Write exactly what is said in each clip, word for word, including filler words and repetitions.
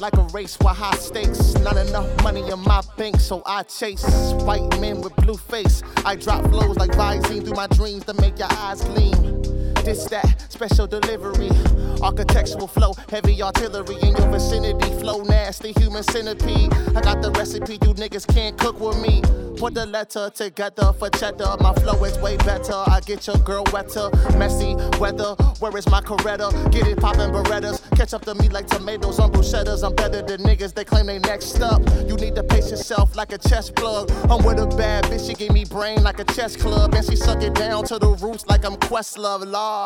like a race with high stakes. Not enough money in my bank, so I chase white men with blue face. I drop flows like Visine through my dreams to make your eyes gleam. This, that, special delivery, architectural flow, heavy artillery in your vicinity, flow nasty, human centipede. I got the recipe, you niggas can't cook with me. Put the letter together for cheddar, my flow is way better. I get your girl wetter, messy weather, where is my Coretta? Get it poppin' Berettas, catch up to me like tomatoes on bruschettas. I'm better than niggas, they claim they next up. You need to pace yourself like a chest plug. I'm with a bad bitch, she give me brain like a chess club, and she suck it down to the roots like I'm Questlove, love.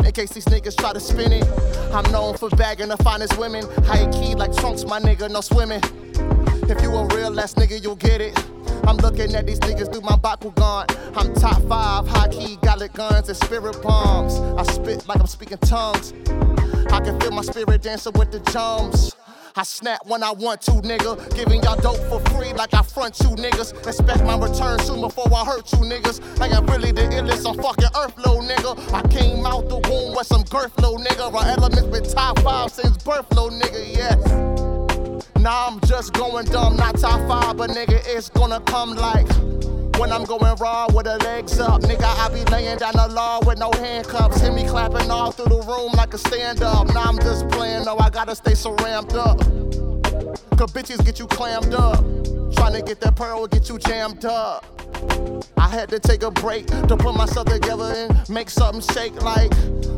In case these niggas try to spin it, I'm known for bagging the finest women. High key like Trunks, my nigga, no swimming. If you a real ass nigga, you'll get it. I'm looking at these niggas through my Bakugan. I'm top five, high key, goblet guns and spirit bombs. I spit like I'm speaking tongues. I can feel my spirit dancing with the drums. I snap when I want to, nigga. Giving y'all dope for free like I front you niggas. Expect my return soon before I hurt you niggas. I am really the illest on fucking earth, low nigga. I came out the womb with some girth, low nigga. Our elements been top five since birth, low nigga, yes. Nah, I'm just going dumb, not top five, but nigga, it's gonna come like... When I'm going raw with the legs up, nigga, I be laying down the law with no handcuffs. Hear me clapping all through the room like a stand-up. Now I'm just playing, though I gotta stay so ramped up. Cause bitches get you clammed up. Tryna get that pearl, get you jammed up. I had to take a break to put myself together and make something shake like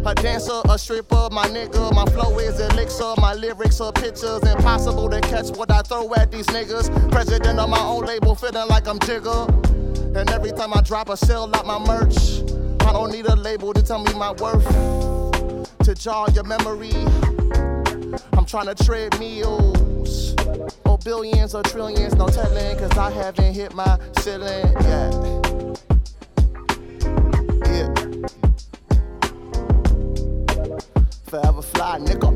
a dancer, a stripper, my nigga. My flow is elixir, my lyrics are pictures. Impossible to catch what I throw at these niggas. President of my own label, feeling like I'm Jigger. And every time I drop, I sell out my merch. I don't need a label to tell me my worth. To jog your memory, I'm trying to tread meals. Or billions or trillions, no telling, cause I haven't hit my ceiling yet. Yeah. Forever fly, nigga.